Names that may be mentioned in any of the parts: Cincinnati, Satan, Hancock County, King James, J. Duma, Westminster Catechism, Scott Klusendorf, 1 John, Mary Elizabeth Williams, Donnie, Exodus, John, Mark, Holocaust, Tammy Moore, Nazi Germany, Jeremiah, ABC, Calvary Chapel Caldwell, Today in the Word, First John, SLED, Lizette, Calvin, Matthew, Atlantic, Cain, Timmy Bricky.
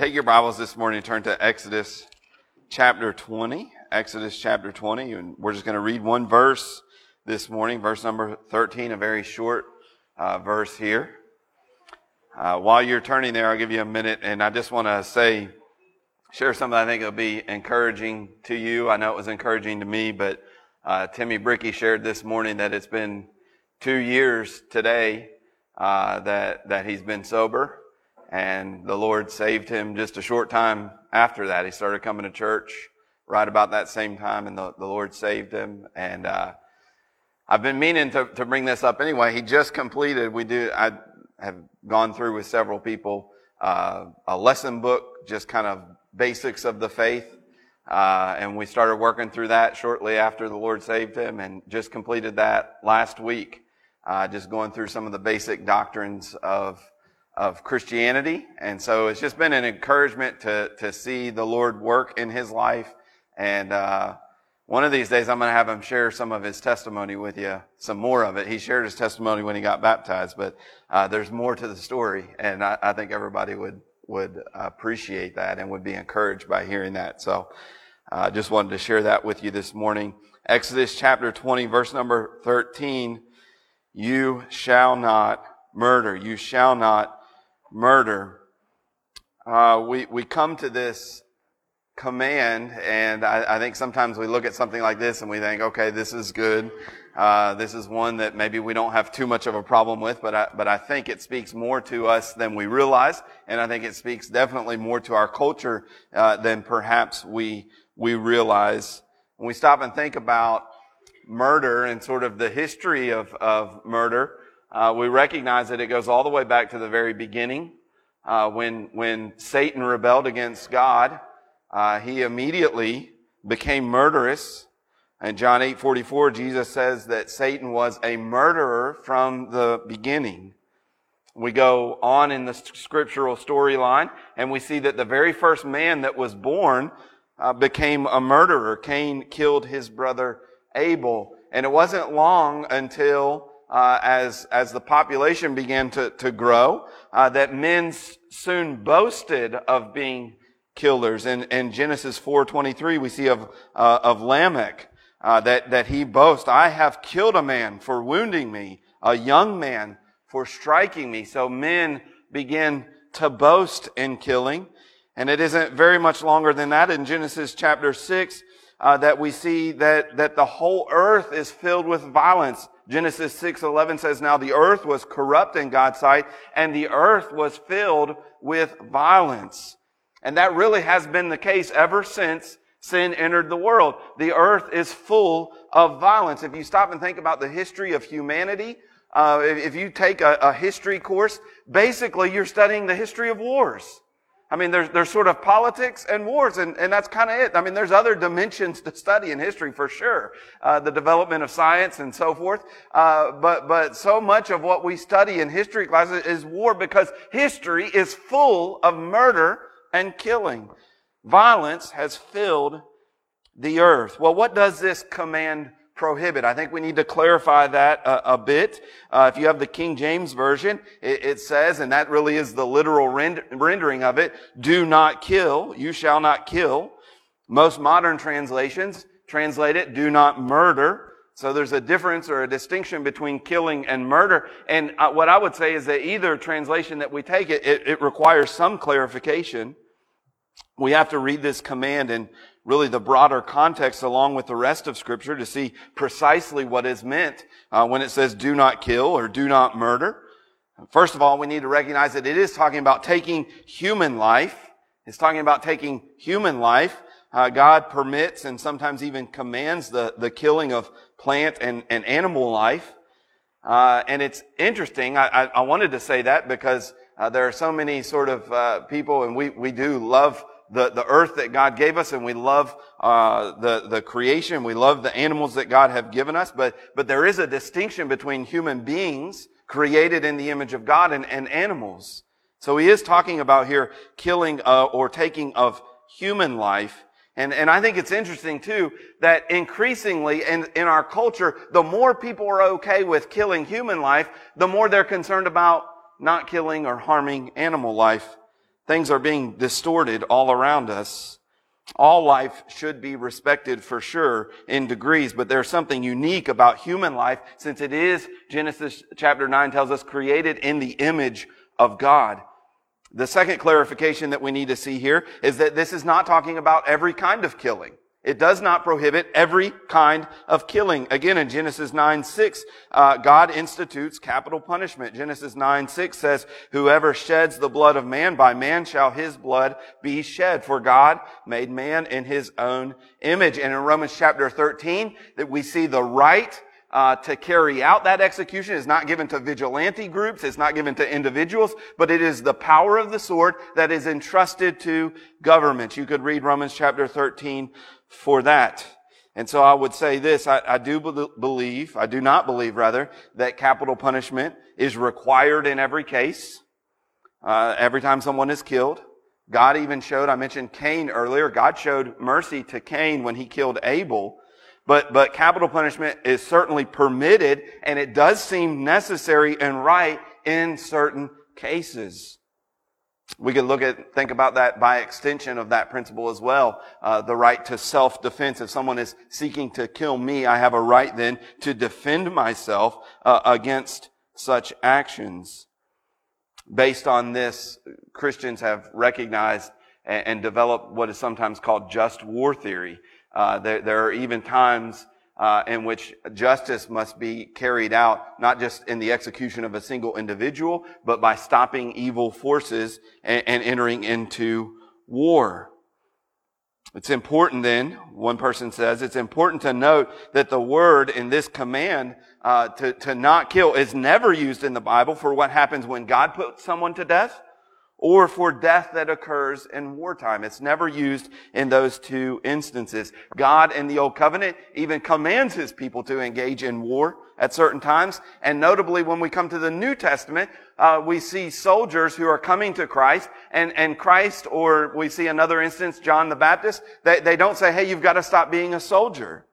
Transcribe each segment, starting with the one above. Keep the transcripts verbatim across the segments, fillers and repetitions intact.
Take your Bibles this morning and turn to Exodus chapter twenty. Exodus chapter twenty, and we're just going to read one verse this morning, verse number thirteen, a very short uh, verse here. Uh, while you're turning there, I'll give you a minute, and I just want to say, share something I think will be encouraging to you. I know it was encouraging to me, but uh, Timmy Bricky shared this morning that it's been two years today uh, that that he's been sober. And the Lord saved him just a short time after that. He started coming to church right about that same time, and the, the Lord saved him. And uh I've been meaning to, to bring this up anyway. He just completed, we do, I have gone through with several people, uh a lesson book, just kind of basics of the faith. Uh and we started working through that shortly after the Lord saved him, and just completed that last week, uh just going through some of the basic doctrines of of Christianity. And so it's just been an encouragement to to see the Lord work in his life. And uh one of these days I'm going to have him share some of his testimony with you, some more of it. He shared his testimony when he got baptized, but uh there's more to the story. And I, I think everybody would, would appreciate that and would be encouraged by hearing that. So I uh, just wanted to share that with you this morning. Exodus chapter twenty, verse number thirteen, you shall not murder. You shall not murder. Uh, we, we come to this command, and I, I think sometimes we look at something like this and we think, okay, this is good. Uh, this is one that maybe we don't have too much of a problem with, but I, but I think it speaks more to us than we realize. And I think it speaks definitely more to our culture, uh, than perhaps we, we realize. When we stop and think about murder and sort of the history of, of murder, Uh, we recognize that it goes all the way back to the very beginning. Uh, when, when Satan rebelled against God, uh, he immediately became murderous. In John eight forty-four, Jesus says that Satan was a murderer from the beginning. We go on in the scriptural storyline, and we see that the very first man that was born, uh, became a murderer. Cain killed his brother Abel. And it wasn't long until Uh, as, as the population began to, to grow, uh, that men s- soon boasted of being killers. In, in Genesis four twenty-three, we see of, uh, of Lamech, uh, that, that he boasts, I have killed a man for wounding me, a young man for striking me. So men begin to boast in killing. And it isn't very much longer than that. In Genesis chapter six, uh, that we see that, that the whole earth is filled with violence. Genesis six eleven says, now the earth was corrupt in God's sight, and the earth was filled with violence. And that really has been the case ever since sin entered the world. The earth is full of violence. If you stop and think about the history of humanity, uh, if, if you take a, a history course, basically you're studying the history of wars. I mean, there's, there's sort of politics and wars, and, and that's kind of it. I mean, there's other dimensions to study in history for sure. Uh, the development of science and so forth. Uh, but, but so much of what we study in history classes is war, because history is full of murder and killing. Violence has filled the earth. Well, what does this command prohibit? I think we need to clarify that a, a bit. Uh, if you have the King James Version, it, it says, and that really is the literal rend- rendering of it, do not kill, you shall not kill. Most modern translations translate it, do not murder. So there's a difference or a distinction between killing and murder. And uh, what I would say is that either translation that we take, it, it, it requires some clarification. We have to read this command in really the broader context along with the rest of Scripture to see precisely what is meant uh, when it says do not kill or do not murder. First of all, we need to recognize that it is talking about taking human life. It's talking about taking human life. Uh, God permits and sometimes even commands the, the killing of plant and, and animal life. Uh, and it's interesting. I, I, I wanted to say that because uh, there are so many sort of uh, people, and we, we do love The, the earth that God gave us, and we love, uh, the, the creation. We love the animals that God have given us, but, but there is a distinction between human beings created in the image of God and, and animals. So he is talking about here killing, uh, or taking of human life. And, and I think it's interesting too that increasingly in, in our culture, the more people are okay with killing human life, the more they're concerned about not killing or harming animal life. Things are being distorted all around us. All life should be respected for sure in degrees, but there's something unique about human life since it is, Genesis chapter nine tells us, created in the image of God. The second clarification that we need to see here is that this is not talking about every kind of killing. It does not prohibit every kind of killing. Again, in Genesis nine six, uh, God institutes capital punishment. Genesis nine six says, "Whoever sheds the blood of man, by man shall his blood be shed. For God made man in his own image." And in Romans chapter thirteen, that we see the right Uh, to carry out that execution is not given to vigilante groups, it's not given to individuals, but it is the power of the sword that is entrusted to governments. You could read Romans chapter thirteen for that. And so I would say this, I, I do believe, I do not believe rather, that capital punishment is required in every case, uh, every time someone is killed. God even showed, I mentioned Cain earlier, God showed mercy to Cain when he killed Abel. But, but capital punishment is certainly permitted, and it does seem necessary and right in certain cases. We could look at, think about that by extension of that principle as well. Uh, the right to self-defense. If someone is seeking to kill me, I have a right then to defend myself uh, against such actions. Based on this, Christians have recognized and, and developed what is sometimes called just war theory. Uh, there, there are even times uh, in which justice must be carried out, not just in the execution of a single individual, but by stopping evil forces and, and entering into war. It's important then, one person says, it's important to note that the word in this command uh, to, to not kill is never used in the Bible for what happens when God puts someone to death, or for death that occurs in wartime. It's never used in those two instances. God in the Old Covenant even commands His people to engage in war at certain times. And notably, when we come to the New Testament, uh, we see soldiers who are coming to Christ, and, and Christ, or we see another instance, John the Baptist, they, they don't say, "Hey, you've got to stop being a soldier."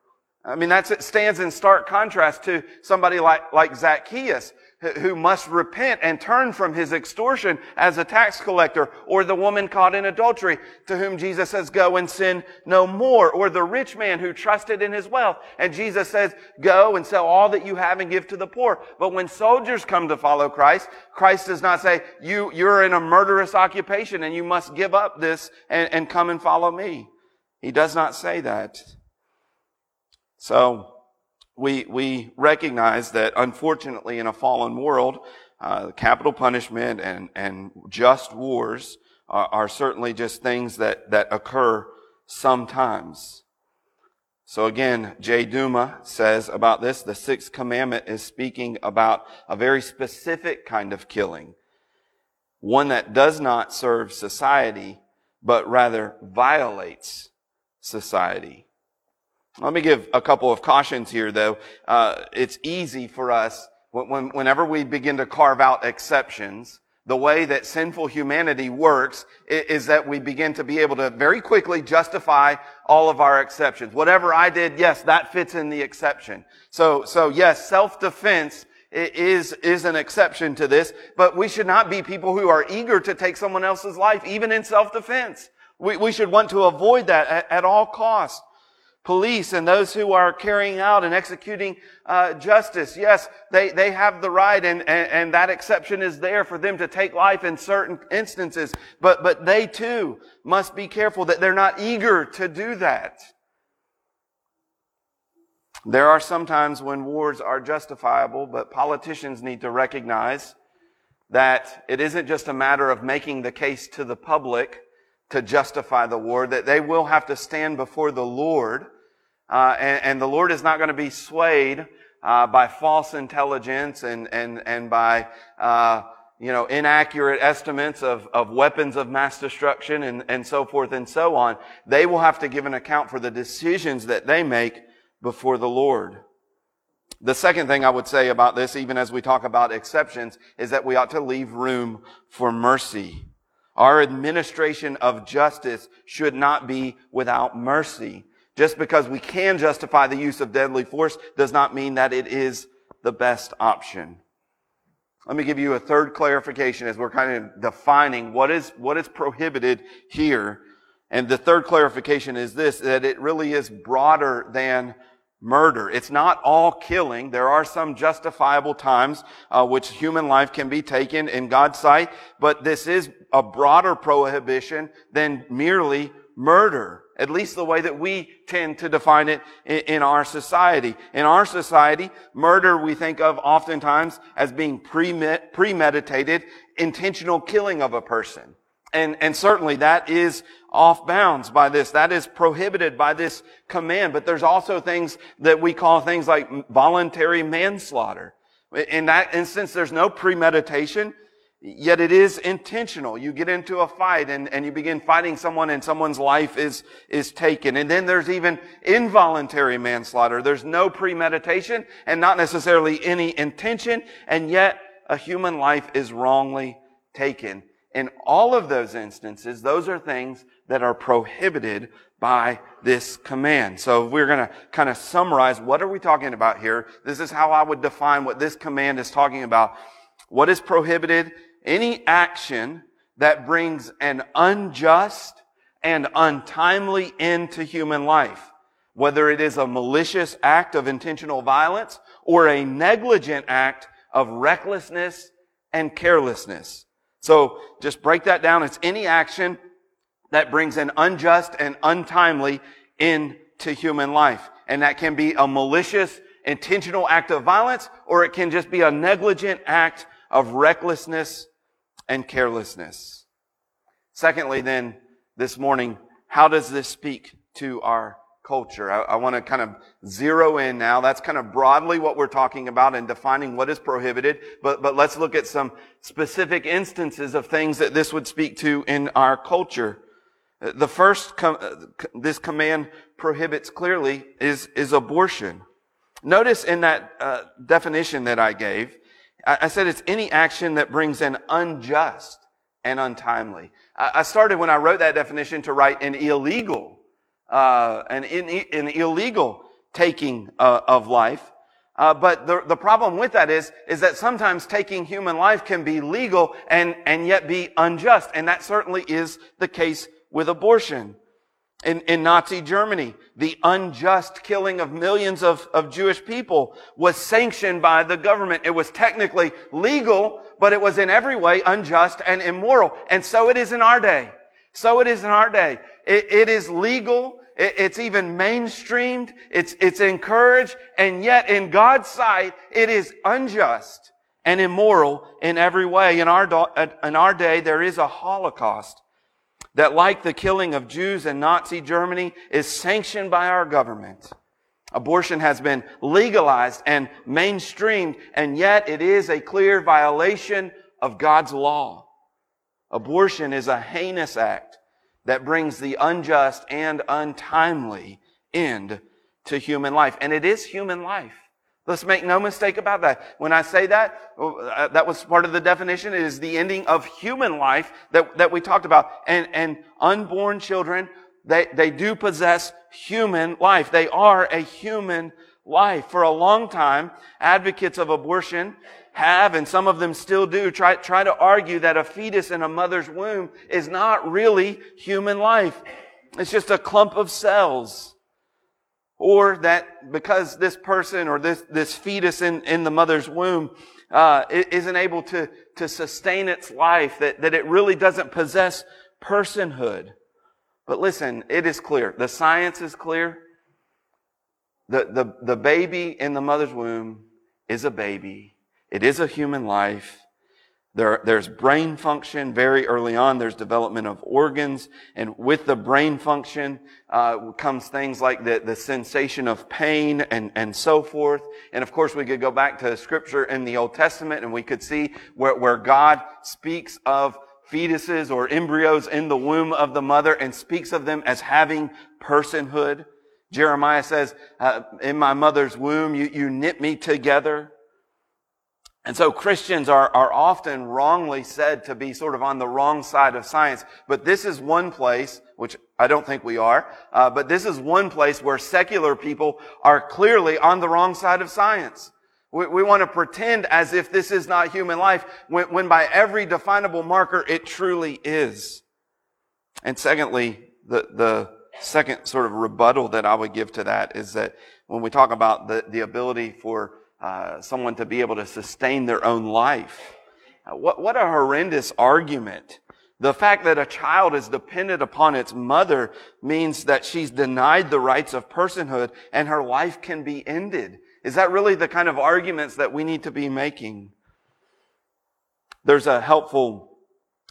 I mean, that stands in stark contrast to somebody like, like Zacchaeus, who must repent and turn from his extortion as a tax collector, or the woman caught in adultery to whom Jesus says, "Go and sin no more," or the rich man who trusted in his wealth. And Jesus says, "Go and sell all that you have and give to the poor." But when soldiers come to follow Christ, Christ does not say, you, you're in a murderous occupation and you must give up this and, and come and follow me. He does not say that. So, We, we recognize that, unfortunately, in a fallen world, uh, capital punishment and, and just wars are, are certainly just things that, that occur sometimes. So again, J. Duma says about this, the sixth commandment is speaking about a very specific kind of killing, one that does not serve society, but rather violates society. Let me give a couple of cautions here, though. Uh, it's easy for us, when, whenever we begin to carve out exceptions, the way that sinful humanity works is, is that we begin to be able to very quickly justify all of our exceptions. Whatever I did, yes, that fits in the exception. So, so yes, self-defense is, is an exception to this, but we should not be people who are eager to take someone else's life, even in self-defense. We, we should want to avoid that at, at all costs. Police and those who are carrying out and executing uh, justice, yes, they, they have the right, and, and, and that exception is there for them to take life in certain instances. But, but they too must be careful that they're not eager to do that. There are some times when wars are justifiable, but politicians need to recognize that it isn't just a matter of making the case to the public to justify the war, that they will have to stand before the Lord. Uh, and, and the Lord is not going to be swayed uh, by false intelligence and and and by uh, you know inaccurate estimates of of weapons of mass destruction and and so forth and so on. They will have to give an account for the decisions that they make before the Lord. The second thing I would say about this, even as we talk about exceptions, is that we ought to leave room for mercy. Our administration of justice should not be without mercy. Just because we can justify the use of deadly force does not mean that it is the best option. Let me give you a third clarification as we're kind of defining what is, what is prohibited here. And the third clarification is this, that it really is broader than murder. It's not all killing. There are some justifiable times uh, which human life can be taken in God's sight, but this is a broader prohibition than merely murder, at least the way that we tend to define it in, in our society. In our society, murder we think of oftentimes as being premed- premeditated, intentional killing of a person. And, and certainly that is off bounds by this. That is prohibited by this command. But there's also things that we call things like voluntary manslaughter. In that instance, there's no premeditation, yet it is intentional. You get into a fight and, and you begin fighting someone and someone's life is, is taken. And then there's even involuntary manslaughter. There's no premeditation and not necessarily any intention, and yet a human life is wrongly taken. In all of those instances, those are things that are prohibited by this command. So if we're going to kind of summarize, what are we talking about here? This is how I would define what this command is talking about. What is prohibited? Any action that brings an unjust and untimely end to human life, whether it is a malicious act of intentional violence or a negligent act of recklessness and carelessness. So just break that down. It's any action that brings an unjust and untimely end to human life. And that can be a malicious, intentional act of violence, or it can just be a negligent act of recklessness and carelessness. Secondly, then, this morning, how does this speak to our culture? I, I want to kind of zero in now. That's kind of broadly what we're talking about and defining what is prohibited. But, but let's look at some specific instances of things that this would speak to in our culture. The first com- this command prohibits clearly is, is abortion. Notice in that uh, definition that I gave, I, I said it's any action that brings an unjust and untimely. I, I started when I wrote that definition to write an illegal Uh, an, an illegal taking uh, of life. Uh, but the, the problem with that is, is that sometimes taking human life can be legal and, and yet be unjust. And that certainly is the case with abortion. In, in Nazi Germany, the unjust killing of millions of, of Jewish people was sanctioned by the government. It was technically legal, but it was in every way unjust and immoral. And so it is in our day. So it is in our day. It, it is legal. It, it's even mainstreamed. It's, it's encouraged. And yet in God's sight, it is unjust and immoral in every way. In our, do- in our day, there is a Holocaust that, like the killing of Jews in Nazi Germany, is sanctioned by our government. Abortion has been legalized and mainstreamed, and yet it is a clear violation of God's law. Abortion is a heinous act that brings the unjust and untimely end to human life. And it is human life. Let's make no mistake about that. When I say that, that was part of the definition. It is the ending of human life that, that we talked about. And, and unborn children, they, they do possess human life. They are a human life. For a long time, advocates of abortion have, and some of them still do, try, try to argue that a fetus in a mother's womb is not really human life. It's just a clump of cells. Or that because this person or this, this fetus in, in the mother's womb uh, isn't able to, to sustain its life, that, that it really doesn't possess personhood. But listen, it is clear. The science is clear. The, the, the baby in the mother's womb is a baby. It is a human life. There, there's brain function very early on. There's development of organs. And with the brain function uh, comes things like the, the sensation of pain and, and so forth. And of course, we could go back to Scripture in the Old Testament and we could see where, where God speaks of fetuses or embryos in the womb of the mother and speaks of them as having personhood. Jeremiah says, uh, in my mother's womb, you, you knit me together. And so Christians are, are often wrongly said to be sort of on the wrong side of science. But this is one place, which I don't think we are, uh, but this is one place where secular people are clearly on the wrong side of science. We, we want to pretend as if this is not human life when, when by every definable marker it truly is. And secondly, the, the second sort of rebuttal that I would give to that is that when we talk about the, the ability for uh, someone to be able to sustain their own life, uh, what, what a horrendous argument. The fact that a child is dependent upon its mother means that she's denied the rights of personhood and her life can be ended. Is that really the kind of arguments that we need to be making? There's a helpful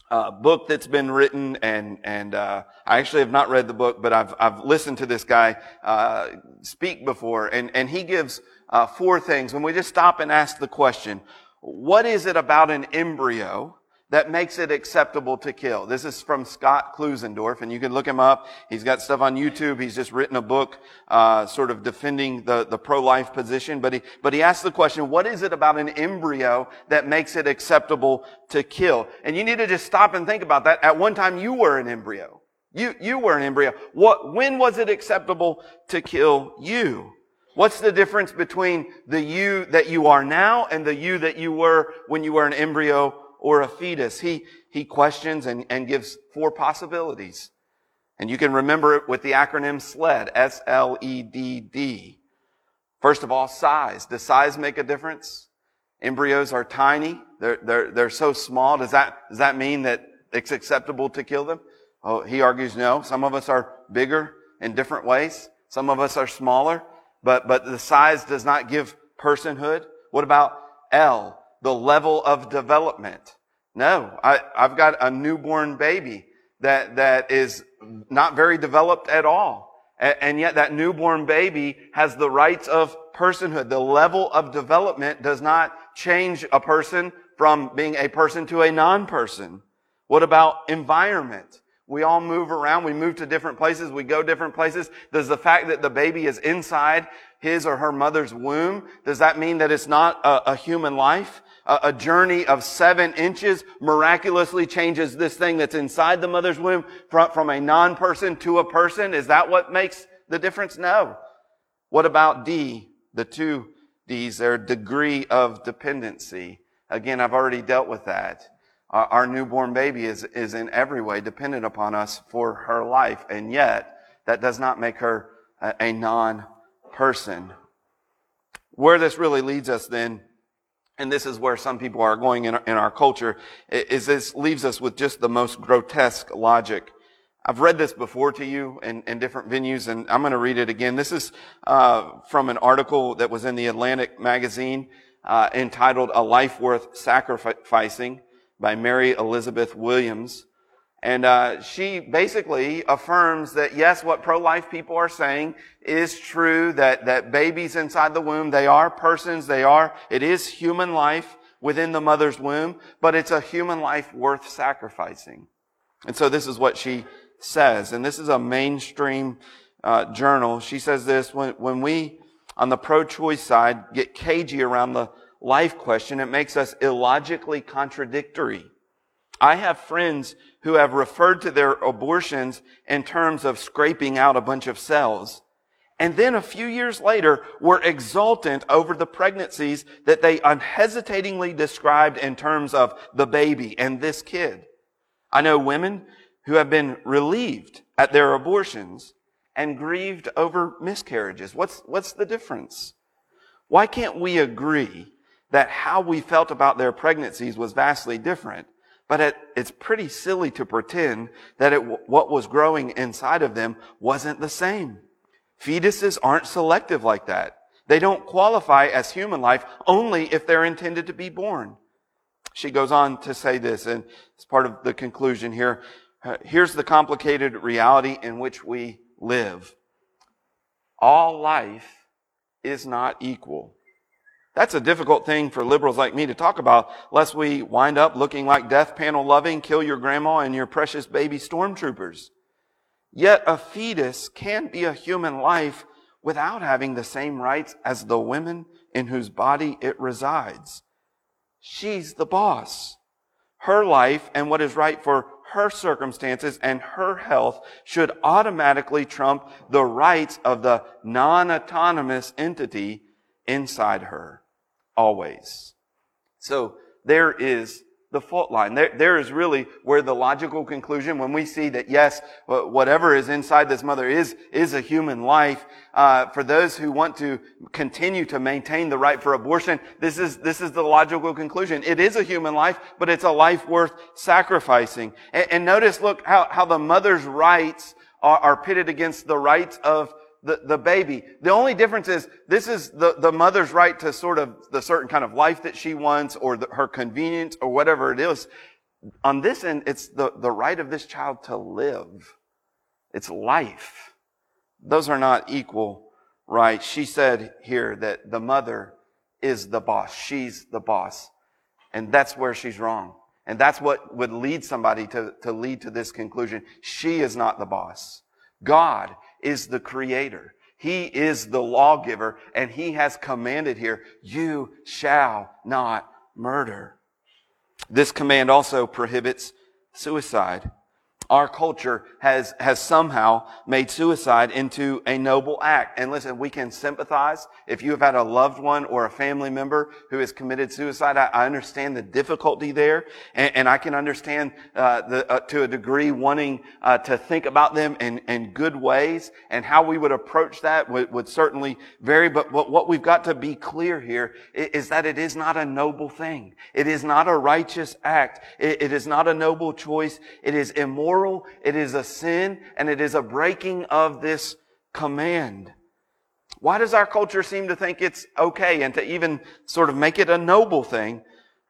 uh, book that's been written, and and uh, I actually have not read the book, but I've I've listened to this guy uh, speak before, and and he gives uh, four things when we just stop and ask the question: what is it about an embryo that makes it acceptable to kill? This is from Scott Klusendorf, and you can look him up. He's got stuff on YouTube. He's just written a book, uh, sort of defending the, the pro-life position. But he, but he asked the question, what is it about an embryo that makes it acceptable to kill? And you need to just stop and think about that. At one time, you were an embryo. You, you were an embryo. What, when was it acceptable to kill you? What's the difference between the you that you are now and the you that you were when you were an embryo or a fetus? He, he questions and, and gives four possibilities. And you can remember it with the acronym SLED, S L E D D. First of all, size. Does size make a difference? Embryos are tiny. They're, they're, they're so small. Does that, does that mean that it's acceptable to kill them? Oh, he argues no. Some of us are bigger in different ways. Some of us are smaller. But, but the size does not give personhood. What about L? The level of development. No, I, I've got a newborn baby that, that is not very developed at all. A, and yet that newborn baby has the rights of personhood. The level of development does not change a person from being a person to a non-person. What about environment? We all move around. We move to different places. We go different places. Does the fact that the baby is inside his or her mother's womb, does that mean that it's not a, a human life? A journey of seven inches miraculously changes this thing that's inside the mother's womb from a non-person to a person. Is that what makes the difference? No. What about D? The two D's, their degree of dependency. Again, I've already dealt with that. Our newborn baby is, is in every way dependent upon us for her life. And yet, that does not make her a, a non-person. Where this really leads us then, and this is where some people are going in our, in our culture, is this leaves us with just the most grotesque logic. I've read this before to you in, in different venues, and I'm going to read it again. This is uh, from an article that was in the Atlantic magazine uh, entitled "A Life Worth Sacrificing" by Mary Elizabeth Williams. And uh, she basically affirms that, yes, what pro-life people are saying is true, that, that babies inside the womb, they are persons, they are, it is human life within the mother's womb, but it's a human life worth sacrificing. And so this is what she says, and this is a mainstream uh, journal. She says this, when, when we, on the pro-choice side, get cagey around the life question, it makes us illogically contradictory. I have friends who have referred to their abortions in terms of scraping out a bunch of cells, and then a few years later were exultant over the pregnancies that they unhesitatingly described in terms of the baby and this kid. I know women who have been relieved at their abortions and grieved over miscarriages. What's, what's the difference? Why can't we agree that how we felt about their pregnancies was vastly different? But it, it's pretty silly to pretend that it, what was growing inside of them wasn't the same. Fetuses aren't selective like that. They don't qualify as human life only if they're intended to be born. She goes on to say this, and it's part of the conclusion here. Here's the complicated reality in which we live. All life is not equal. That's a difficult thing for liberals like me to talk about, lest we wind up looking like death panel loving, kill your grandma and your precious baby stormtroopers. Yet a fetus can be a human life without having the same rights as the women in whose body it resides. She's the boss. Her life and what is right for her circumstances and her health should automatically trump the rights of the non-autonomous entity inside her. always. So there is the fault line. There, there is really where the logical conclusion, when we see that, yes, whatever is inside this mother is is a human life, uh, for those who want to continue to maintain the right for abortion, this is this is the logical conclusion. It is a human life, but it's a life worth sacrificing. And, and notice, look, how, how the mother's rights are, are pitted against the rights of The, the baby. The only difference is this is the, the mother's right to sort of the certain kind of life that she wants, or the, her convenience, or whatever it is. On this end, it's the, the right of this child to live. It's life. Those are not equal rights. She said here that the mother is the boss. She's the boss. And that's where she's wrong. And that's what would lead somebody to, to lead to this conclusion. She is not the boss. God is the creator. He is the lawgiver, and he has commanded here, you shall not murder. This command also prohibits suicide. Our culture has, has somehow made suicide into a noble act. And listen, we can sympathize. If you have had a loved one or a family member who has committed suicide, I, I understand the difficulty there. And, and I can understand, uh, the, uh, to a degree wanting, uh, to think about them in, in good ways. And how we would approach that would, would certainly vary. But what, what we've got to be clear here is, is that it is not a noble thing. It is not a righteous act. It, it is not a noble choice. It is immoral. It is a sin, and it is a breaking of this command. Why does our culture seem to think it's okay and to even sort of make it a noble thing?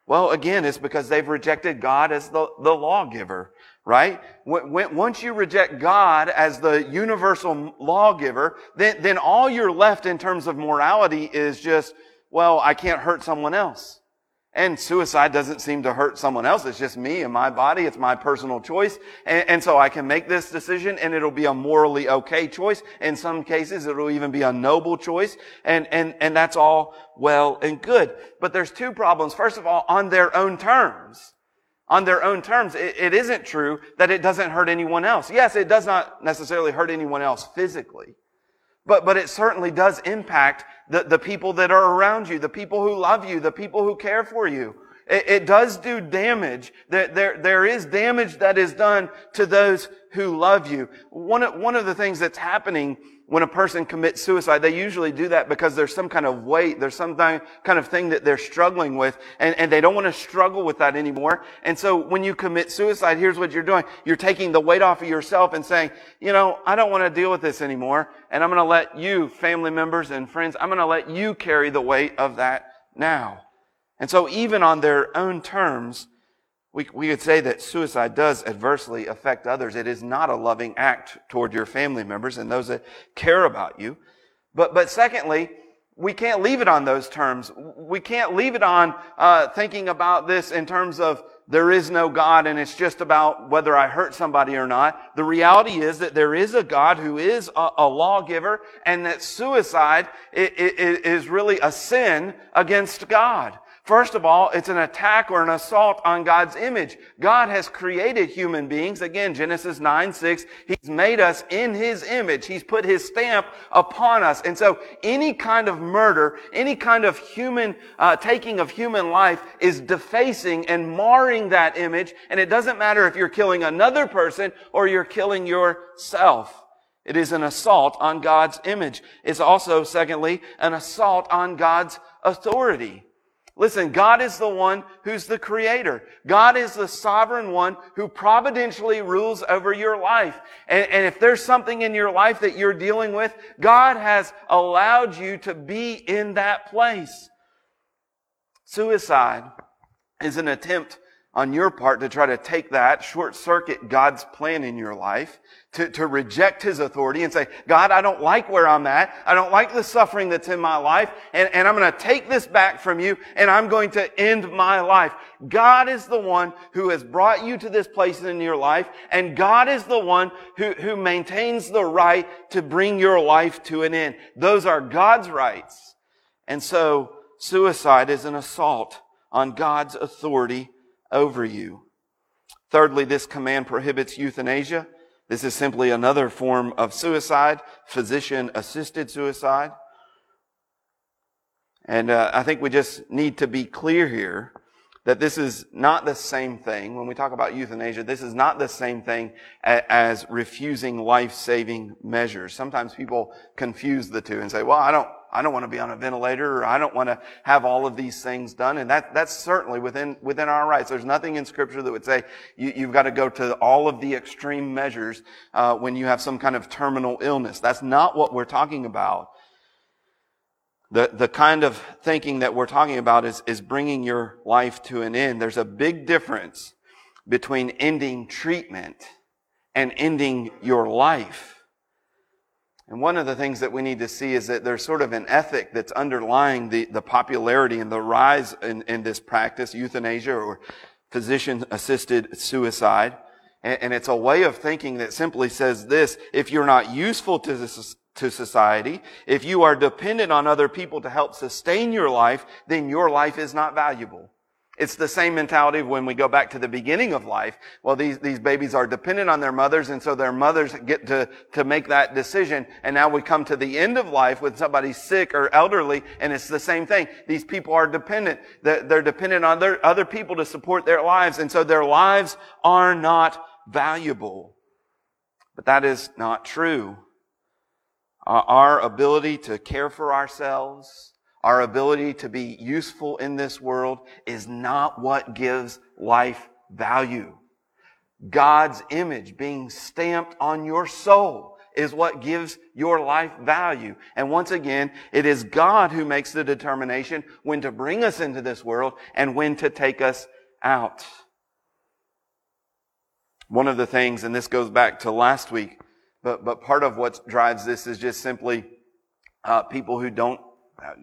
Well, again, it's because they've rejected God as the, the lawgiver, right? When, when, once you reject God as the universal lawgiver, then, then all you're left in terms of morality is just, well, I can't hurt someone else. And suicide doesn't seem to hurt someone else. It's just me and my body. It's my personal choice. And, and so I can make this decision, and it'll be a morally okay choice. In some cases, it'll even be a noble choice. And, and, and that's all well and good. But there's two problems. First of all, on their own terms. On their own terms, it, it isn't true that it doesn't hurt anyone else. Yes, it does not necessarily hurt anyone else physically. But, but it certainly does impact the, the people that are around you, the people who love you, the people who care for you. It, it does do damage. There, there, there is damage that is done to those who love you. One of, one of the things that's happening when a person commits suicide, they usually do that because there's some kind of weight, there's some kind of thing that they're struggling with, and, and they don't want to struggle with that anymore. And so when you commit suicide, here's what you're doing. You're taking the weight off of yourself and saying, you know, I don't want to deal with this anymore, and I'm going to let you, family members and friends, I'm going to let you carry the weight of that now. And so even on their own terms, we, we could say that suicide does adversely affect others. It is not a loving act toward your family members and those that care about you. But, but secondly, we can't leave it on those terms. We can't leave it on, uh, thinking about this in terms of there is no God and it's just about whether I hurt somebody or not. The reality is that there is a God who is a, a lawgiver, and that suicide is, is really a sin against God. First of all, it's an attack or an assault on God's image. God has created human beings. Again, Genesis nine six, He's made us in His image. He's put His stamp upon us. And so any kind of murder, any kind of human, uh, taking of human life is defacing and marring that image. And it doesn't matter if you're killing another person or you're killing yourself. It is an assault on God's image. It's also, secondly, an assault on God's authority. Listen, God is the one who's the creator. God is the sovereign one who providentially rules over your life. And, and if there's something in your life that you're dealing with, God has allowed you to be in that place. Suicide is an attempt on your part to try to take that, short-circuit God's plan in your life, to, to reject His authority and say, God, I don't like where I'm at. I don't like the suffering that's in my life, and, and I'm going to take this back from you, and I'm going to end my life. God is the one who has brought you to this place in your life, and God is the one who, who maintains the right to bring your life to an end. Those are God's rights. And so suicide is an assault on God's authority over you. Thirdly, this command prohibits euthanasia. This is simply another form of suicide, physician-assisted suicide. And uh, I think we just need to be clear here that this is not the same thing. When we talk about euthanasia, this is not the same thing as refusing life-saving measures. Sometimes people confuse the two and say, well, I don't I don't want to be on a ventilator, or I don't want to have all of these things done. And that, that's certainly within, within our rights. There's nothing in Scripture that would say you, you've got to go to all of the extreme measures uh, when you have some kind of terminal illness. That's not what we're talking about. The, the kind of thinking that we're talking about is, is bringing your life to an end. There's a big difference between ending treatment and ending your life. And one of the things that we need to see is that there's sort of an ethic that's underlying the, the popularity and the rise in, in this practice, euthanasia or physician-assisted suicide. And, and it's a way of thinking that simply says this: if you're not useful to, this, to society, if you are dependent on other people to help sustain your life, then your life is not valuable. It's the same mentality when we go back to the beginning of life. Well, these, these babies are dependent on their mothers, and so their mothers get to, to make that decision. And now we come to the end of life with somebody sick or elderly, and it's the same thing. These people are dependent. They're, they're dependent on their, other people to support their lives, and so their lives are not valuable. But that is not true. Our, our ability to care for ourselves, our ability to be useful in this world, is not what gives life value. God's image being stamped on your soul is what gives your life value. And once again, it is God who makes the determination when to bring us into this world and when to take us out. One of the things, and this goes back to last week, but, but part of what drives this is just simply uh, people who don't,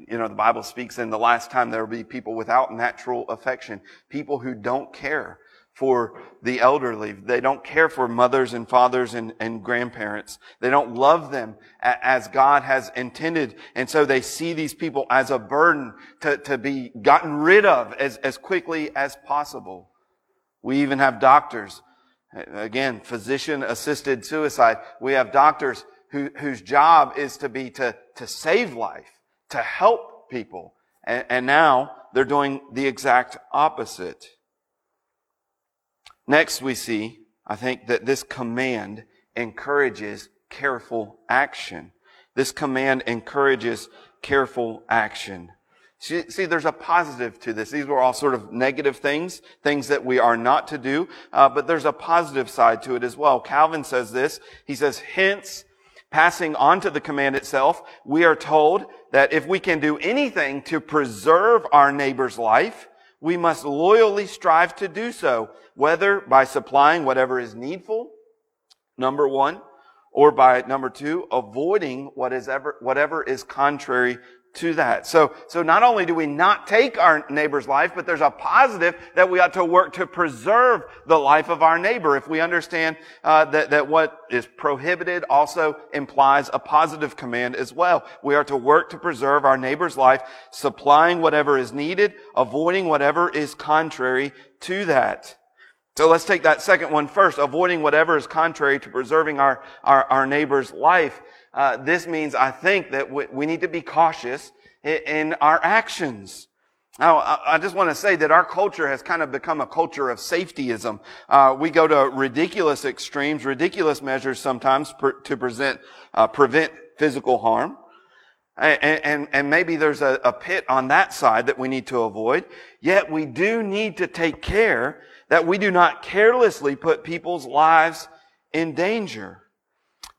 you know, the Bible speaks in the last time there will be people without natural affection, people who don't care for the elderly. They don't care for mothers and fathers and, and grandparents. They don't love them as God has intended. And so they see these people as a burden to, to be gotten rid of as, as quickly as possible. We even have doctors. Again, physician-assisted suicide. We have doctors who, whose job is to be to, to save life, to help people. And, and now they're doing the exact opposite. Next, we see, I think, that this command encourages careful action. This command encourages careful action. See, see there's a positive to this. These were all sort of negative things, things that we are not to do, uh, but there's a positive side to it as well. Calvin says this. He says, hence, passing on to the command itself, we are told that if we can do anything to preserve our neighbor's life, we must loyally strive to do so, whether by supplying whatever is needful, number one, or by, number two, avoiding what is ever, whatever is contrary to that. So, so not only do we not take our neighbor's life, but there's a positive that we ought to work to preserve the life of our neighbor. If we understand uh, that, that what is prohibited also implies a positive command as well. We are to work to preserve our neighbor's life, supplying whatever is needed, avoiding whatever is contrary to that. So let's take that second one first, avoiding whatever is contrary to preserving our, our, our neighbor's life. Uh, this means, I think, that we, we need to be cautious in, in our actions. Now, I, I just want to say that our culture has kind of become a culture of safetyism. Uh, we go to ridiculous extremes, ridiculous measures sometimes per, to present, uh, prevent physical harm. And, and, and maybe there's a, a pit on that side that we need to avoid. Yet we do need to take care that we do not carelessly put people's lives in danger.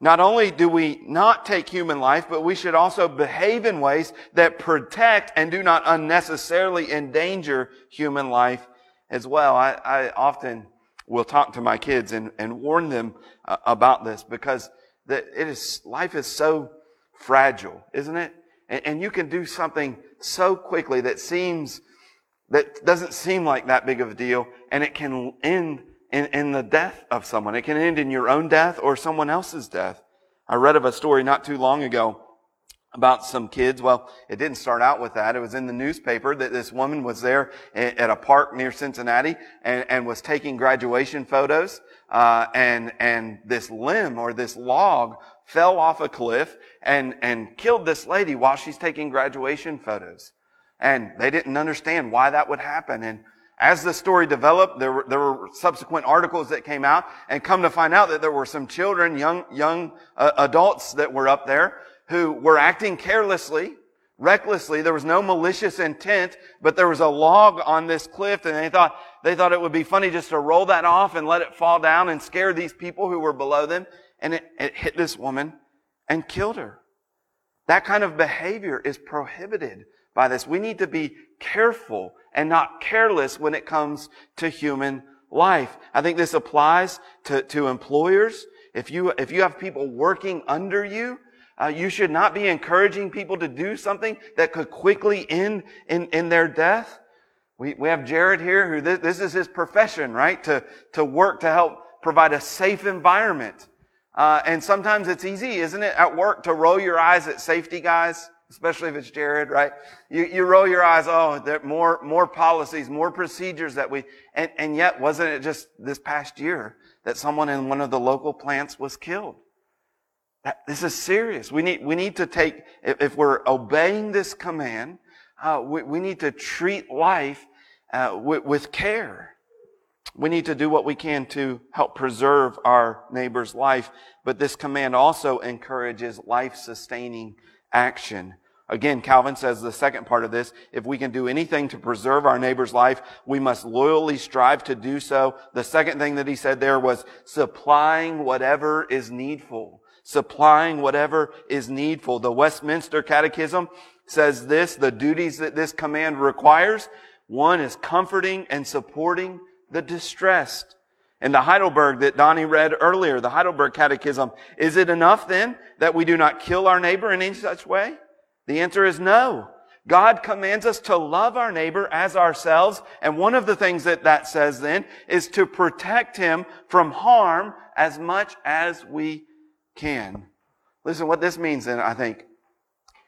Not only do we not take human life, but we should also behave in ways that protect and do not unnecessarily endanger human life as well. I, I often will talk to my kids and, and warn them uh, about this, because the, it is life is so fragile, isn't it? And, and you can do something so quickly that seems that doesn't seem like that big of a deal, and it can end In, in the death of someone. It can end in your own death or someone else's death. I read of a story not too long ago about some kids. Well, it didn't start out with that. It was in the newspaper that this woman was there at a park near Cincinnati and, and was taking graduation photos. Uh, and, and this limb or this log fell off a cliff and, and killed this lady while she's taking graduation photos. And they didn't understand why that would happen. And as the story developed, there were, there were subsequent articles that came out, and come to find out that there were some children, young, young uh, adults that were up there who were acting carelessly, recklessly. There was no malicious intent, but there was a log on this cliff, and they thought, they thought it would be funny just to roll that off and let it fall down and scare these people who were below them. And it, it hit this woman and killed her. That kind of behavior is prohibited by this. We need to be careful and not careless when it comes to human life. I think this applies to, to employers. If you, if you have people working under you, uh, you should not be encouraging people to do something that could quickly end in, in their death. We, we have Jared here who this, this is his profession, right? To, to work to help provide a safe environment. Uh, and sometimes it's easy, isn't it, at work to roll your eyes at safety guys, especially if it's Jared, right? You, you roll your eyes, oh, there are more, more policies, more procedures that we, and, and yet wasn't it just this past year that someone in one of the local plants was killed? That, this is serious. We need, we need to take, if, if we're obeying this command, uh, we, we need to treat life, uh, w- with care. We need to do what we can to help preserve our neighbor's life, but this command also encourages life-sustaining action. Again, Calvin says the second part of this, if we can do anything to preserve our neighbor's life, we must loyally strive to do so. The second thing that he said there was supplying whatever is needful. Supplying whatever is needful. The Westminster Catechism says this, the duties that this command requires. One is comforting and supporting the distressed. In the Heidelberg that Donnie read earlier, the Heidelberg Catechism, is it enough then that we do not kill our neighbor in any such way? The answer is no. God commands us to love our neighbor as ourselves, and one of the things that that says then is to protect him from harm as much as we can. Listen, what this means then, I think,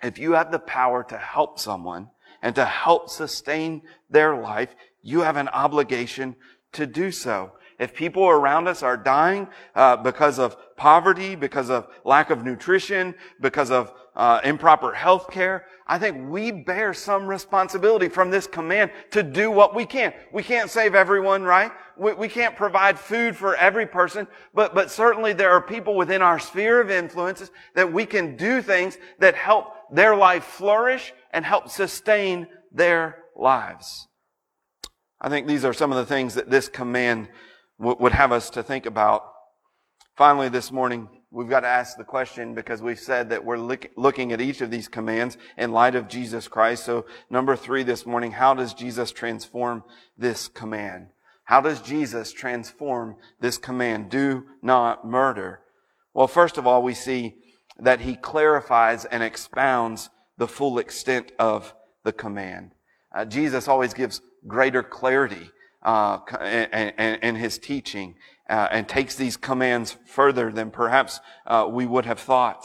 if you have the power to help someone and to help sustain their life, you have an obligation to do so. If people around us are dying uh, because of poverty, because of lack of nutrition, because of uh, improper health care, I think we bear some responsibility from this command to do what we can. We can't save everyone, right? We, we can't provide food for every person, but, but certainly there are people within our sphere of influences that we can do things that help their life flourish and help sustain their lives. I think these are some of the things that this command w- would have us to think about. Finally, this morning, we've got to ask the question, because we've said that we're look- looking at each of these commands in light of Jesus Christ. So number three this morning, how does Jesus transform this command? How does Jesus transform this command? Do not murder. Well, first of all, we see that he clarifies and expounds the full extent of the command. Uh, Jesus always gives greater clarity uh, in, in, in his teaching uh, and takes these commands further than perhaps uh, we would have thought.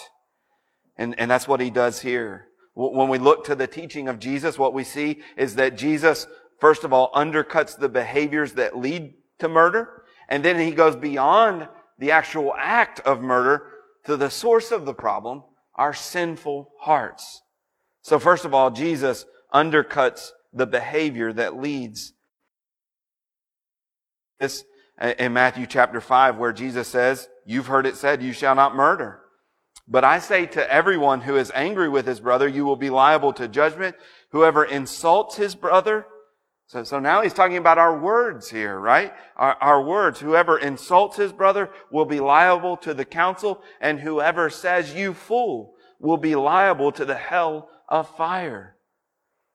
And, and that's what he does here. When we look to the teaching of Jesus, what we see is that Jesus, first of all, undercuts the behaviors that lead to murder, and then he goes beyond the actual act of murder to the source of the problem, our sinful hearts. So first of all, Jesus undercuts the behavior that leads. This in Matthew chapter five, where Jesus says, you've heard it said, you shall not murder. But I say to everyone who is angry with his brother, you will be liable to judgment. Whoever insults his brother. So, so now he's talking about our words here, right? Our, our words. Whoever insults his brother will be liable to the council. And whoever says, you fool, will be liable to the hell of fire.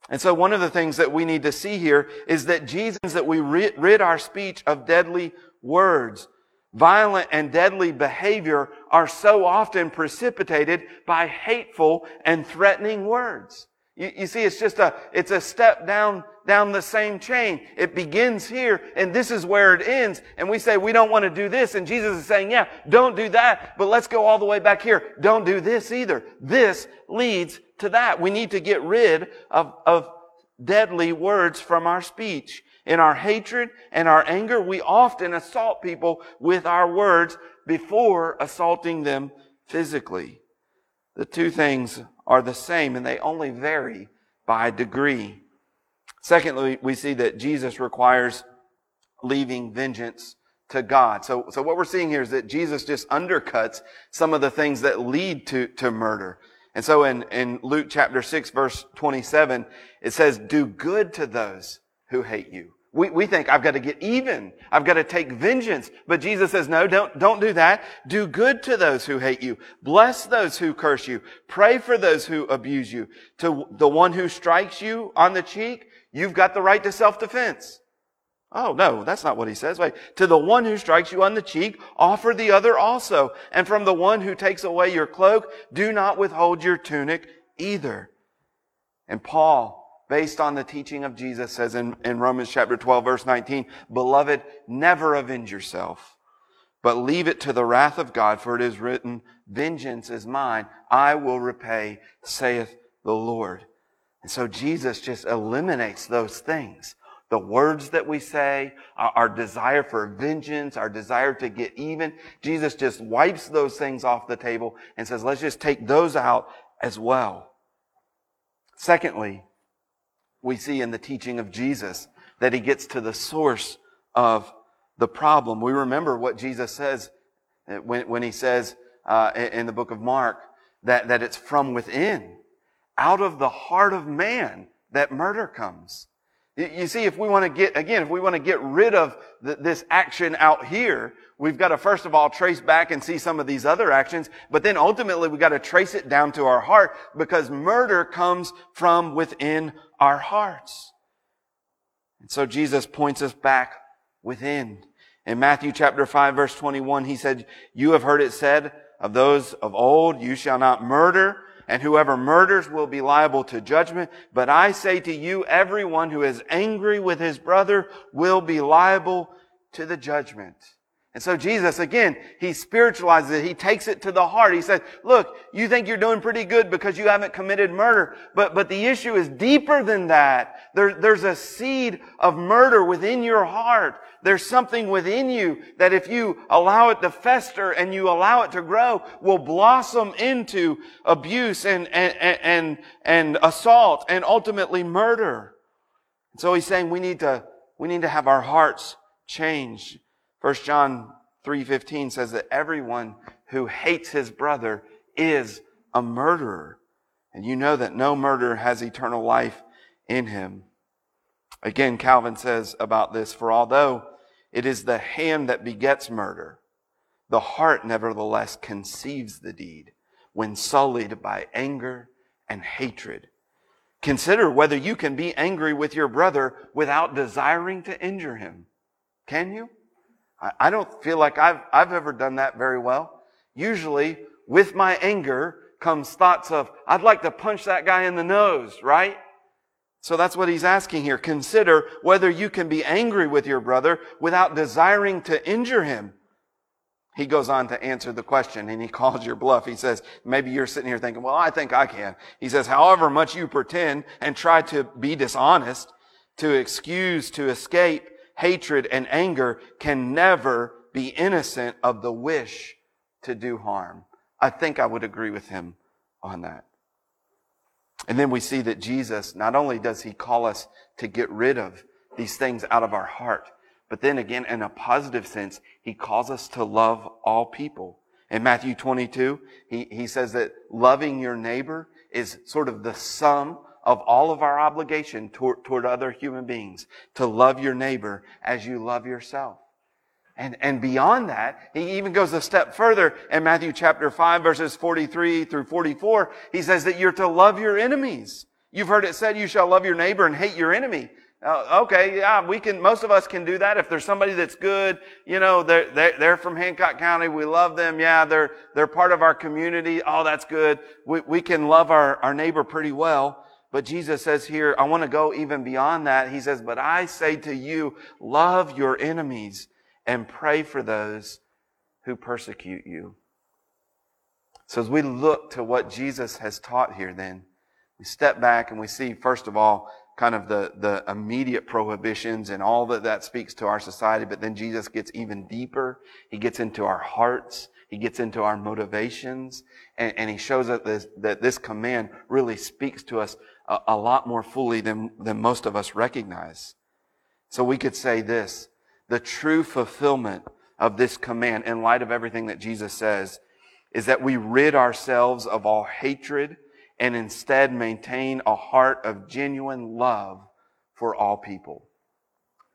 And so one of the things that we need to see here is that Jesus, that we rid our speech of deadly words. Violent and deadly behavior are so often precipitated by hateful and threatening words. You, you see, it's just a, it's a step down, down the same chain. It begins here and this is where it ends. And we say, we don't want to do this. And Jesus is saying, yeah, don't do that, but let's go all the way back here. Don't do this either. This leads to that. We need to get rid of, of deadly words from our speech. In our hatred and our anger, we often assault people with our words before assaulting them physically. The two things are the same, and they only vary by degree. Secondly, we see that Jesus requires leaving vengeance to God. So, so what we're seeing here is that Jesus just undercuts some of the things that lead to, to murder. And so in, in Luke chapter six, verse twenty-seven, it says, do good to those who hate you. We, we think, I've got to get even. I've got to take vengeance. But Jesus says, no, don't, don't do that. Do good to those who hate you. Bless those who curse you. Pray for those who abuse you. To the one who strikes you on the cheek, you've got the right to self-defense. Oh, no, that's not what he says. Wait, to the one who strikes you on the cheek, offer the other also. And from the one who takes away your cloak, do not withhold your tunic either. And Paul, based on the teaching of Jesus, says in, in Romans chapter twelve, verse nineteen, beloved, never avenge yourself, but leave it to the wrath of God, for it is written, vengeance is mine, I will repay, saith the Lord. And so Jesus just eliminates those things. The words that we say, our desire for vengeance, our desire to get even, Jesus just wipes those things off the table and says, let's just take those out as well. Secondly, we see in the teaching of Jesus that he gets to the source of the problem. We remember what Jesus says when, when he says uh, in the book of Mark that, that it's from within, out of the heart of man, that murder comes. You see, if we want to get, again, if we want to get rid of the, this action out here, we've got to first of all trace back and see some of these other actions, but then ultimately we've got to trace it down to our heart, because murder comes from within our hearts. And so Jesus points us back within. In Matthew chapter five, verse twenty-one, he said, you have heard it said of those of old, you shall not murder, and whoever murders will be liable to judgment. But I say to you, everyone who is angry with his brother will be liable to the judgment. And so Jesus, again, he spiritualizes it. He takes it to the heart. He says, look, you think you're doing pretty good because you haven't committed murder. But, but the issue is deeper than that. There, there's a seed of murder within your heart. There's something within you that if you allow it to fester and you allow it to grow, will blossom into abuse and, and, and, and assault and ultimately murder. And so he's saying we need to, we need to have our hearts changed. First John three fifteen says that everyone who hates his brother is a murderer. And you know that no murderer has eternal life in him. Again, Calvin says about this, for although it is the hand that begets murder, the heart nevertheless conceives the deed when sullied by anger and hatred. Consider whether you can be angry with your brother without desiring to injure him. Can you? I don't feel like I've, I've ever done that very well. Usually, with my anger comes thoughts of, I'd like to punch that guy in the nose, right? So that's what he's asking here. Consider whether you can be angry with your brother without desiring to injure him. He goes on to answer the question, and he calls your bluff. He says, maybe you're sitting here thinking, well, I think I can. He says, however much you pretend and try to be dishonest, to excuse, to escape, hatred and anger can never be innocent of the wish to do harm. I think I would agree with him on that. And then we see that Jesus, not only does he call us to get rid of these things out of our heart, but then again, in a positive sense, he calls us to love all people. In Matthew twenty-two, he, he says that loving your neighbor is sort of the sum of all of our obligation toward, toward other human beings, to love your neighbor as you love yourself. And, and beyond that, he even goes a step further in Matthew chapter five, verses forty-three through forty-four. He says that you're to love your enemies. You've heard it said, you shall love your neighbor and hate your enemy. Uh, okay, yeah, we can, most of us can do that. If there's somebody that's good, you know, they're, they're, they're from Hancock County. We love them. Yeah, they're, they're part of our community. Oh, that's good. We, we can love our, our neighbor pretty well. But Jesus says here, I want to go even beyond that. He says, but I say to you, love your enemies and pray for those who persecute you. So as we look to what Jesus has taught here then, we step back and we see, first of all, kind of the, the immediate prohibitions and all that that speaks to our society. But then Jesus gets even deeper. He gets into our hearts. He gets into our motivations, and, and he shows us this, that this command really speaks to us a, a lot more fully than, than most of us recognize. So we could say this: the true fulfillment of this command, in light of everything that Jesus says, is that we rid ourselves of all hatred and instead maintain a heart of genuine love for all people.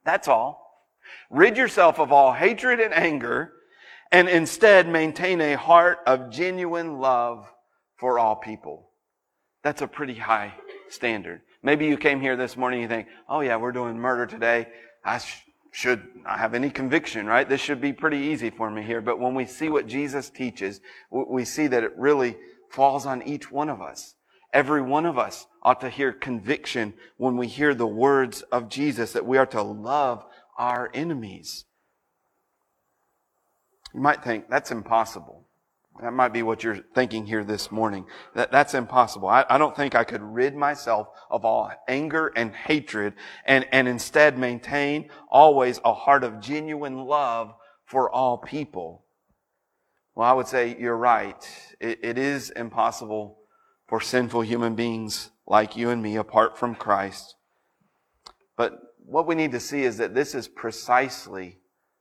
That's all. Rid yourself of all hatred and anger and instead maintain a heart of genuine love for all people. That's a pretty high standard. Maybe you came here this morning and you think, oh yeah, we're doing murder today. I sh- should not have any conviction, right? This should be pretty easy for me here. But when we see what Jesus teaches, we see that it really falls on each one of us. Every one of us ought to hear conviction when we hear the words of Jesus, that we are to love our enemies. You might think, that's impossible. That might be what you're thinking here this morning. That, that's impossible. I, I don't think I could rid myself of all anger and hatred and, and instead maintain always a heart of genuine love for all people. Well, I would say you're right. It, it is impossible for sinful human beings like you and me apart from Christ. But what we need to see is that this is precisely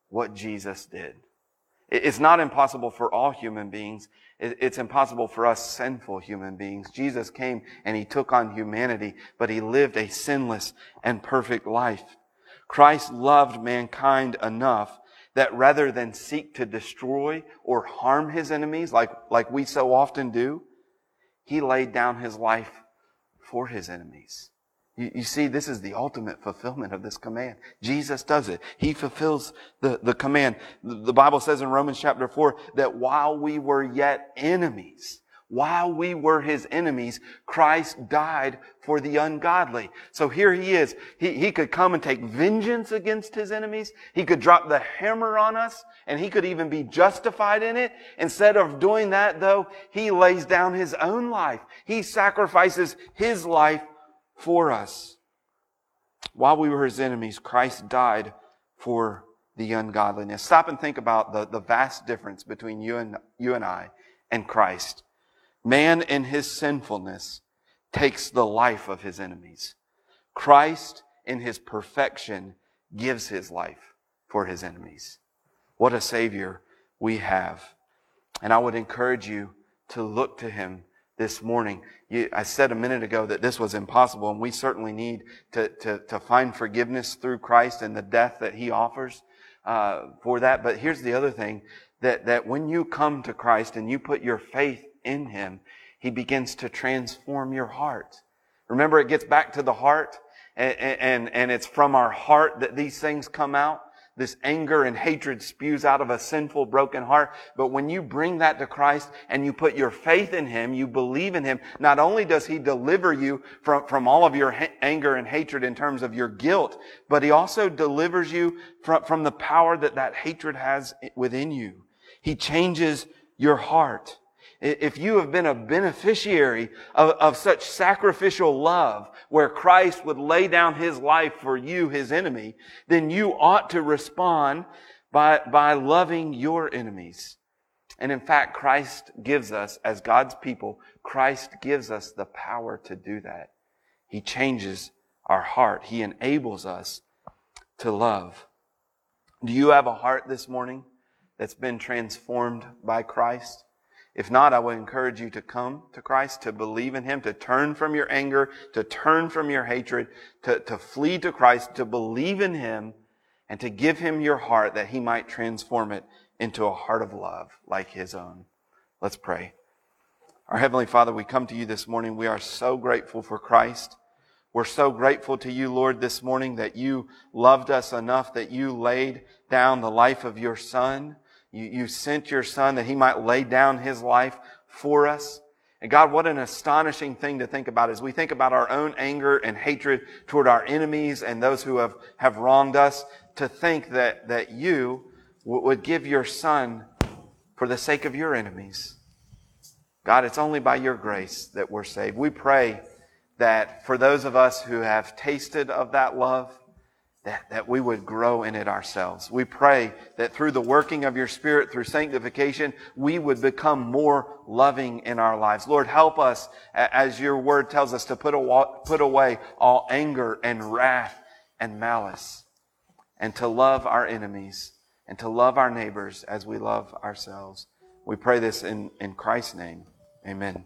what Jesus did. It's not impossible for all human beings. It's impossible for us sinful human beings. Jesus came and He took on humanity, but He lived a sinless and perfect life. Christ loved mankind enough that rather than seek to destroy or harm His enemies like, like we so often do, He laid down His life for His enemies. You see, this is the ultimate fulfillment of this command. Jesus does it. He fulfills the, the command. The Bible says in Romans chapter four that while we were yet enemies, while we were His enemies, Christ died for the ungodly. So here He is. He, he could come and take vengeance against His enemies. He could drop the hammer on us, and He could even be justified in it. Instead of doing that, though, He lays down His own life. He sacrifices His life for us. While we were His enemies, Christ died for the ungodliness. Stop and think about the, the vast difference between you and, you and I and Christ. Man in his sinfulness takes the life of his enemies. Christ in His perfection gives His life for His enemies. What a Savior we have. And I would encourage you to look to Him this morning. You, I said a minute ago that this was impossible, and we certainly need to, to, to find forgiveness through Christ and the death that He offers uh, for that. But here's the other thing, that, that when you come to Christ and you put your faith in Him, He begins to transform your heart. Remember, it gets back to the heart, and, and, and it's from our heart that these things come out. This anger and hatred spews out of a sinful, broken heart. But when you bring that to Christ and you put your faith in Him, you believe in Him, not only does He deliver you from, from all of your ha- anger and hatred in terms of your guilt, but He also delivers you from, from the power that that hatred has within you. He changes your heart. If you have been a beneficiary of, of such sacrificial love, where Christ would lay down His life for you, His enemy, then you ought to respond by, by loving your enemies. And in fact, Christ gives us, as God's people, Christ gives us the power to do that. He changes our heart. He enables us to love. Do you have a heart this morning that's been transformed by Christ? If not, I would encourage you to come to Christ, to believe in Him, to turn from your anger, to turn from your hatred, to, to flee to Christ, to believe in Him, and to give Him your heart that He might transform it into a heart of love like His own. Let's pray. Our Heavenly Father, we come to You this morning. We are so grateful for Christ. We're so grateful to You, Lord, this morning, that You loved us enough that You laid down the life of Your Son. You, you sent Your Son that He might lay down His life for us. And God, what an astonishing thing to think about as we think about our own anger and hatred toward our enemies and those who have, have wronged us, to think that, that You w- would give Your Son for the sake of Your enemies. God, it's only by Your grace that we're saved. We pray that for those of us who have tasted of that love, that, that we would grow in it ourselves. We pray that through the working of your Spirit, through sanctification, we would become more loving in our lives. Lord, help us, as your word tells us, to put put away all anger and wrath and malice, and to love our enemies, and to love our neighbors as we love ourselves. We pray this in, in Christ's name. Amen.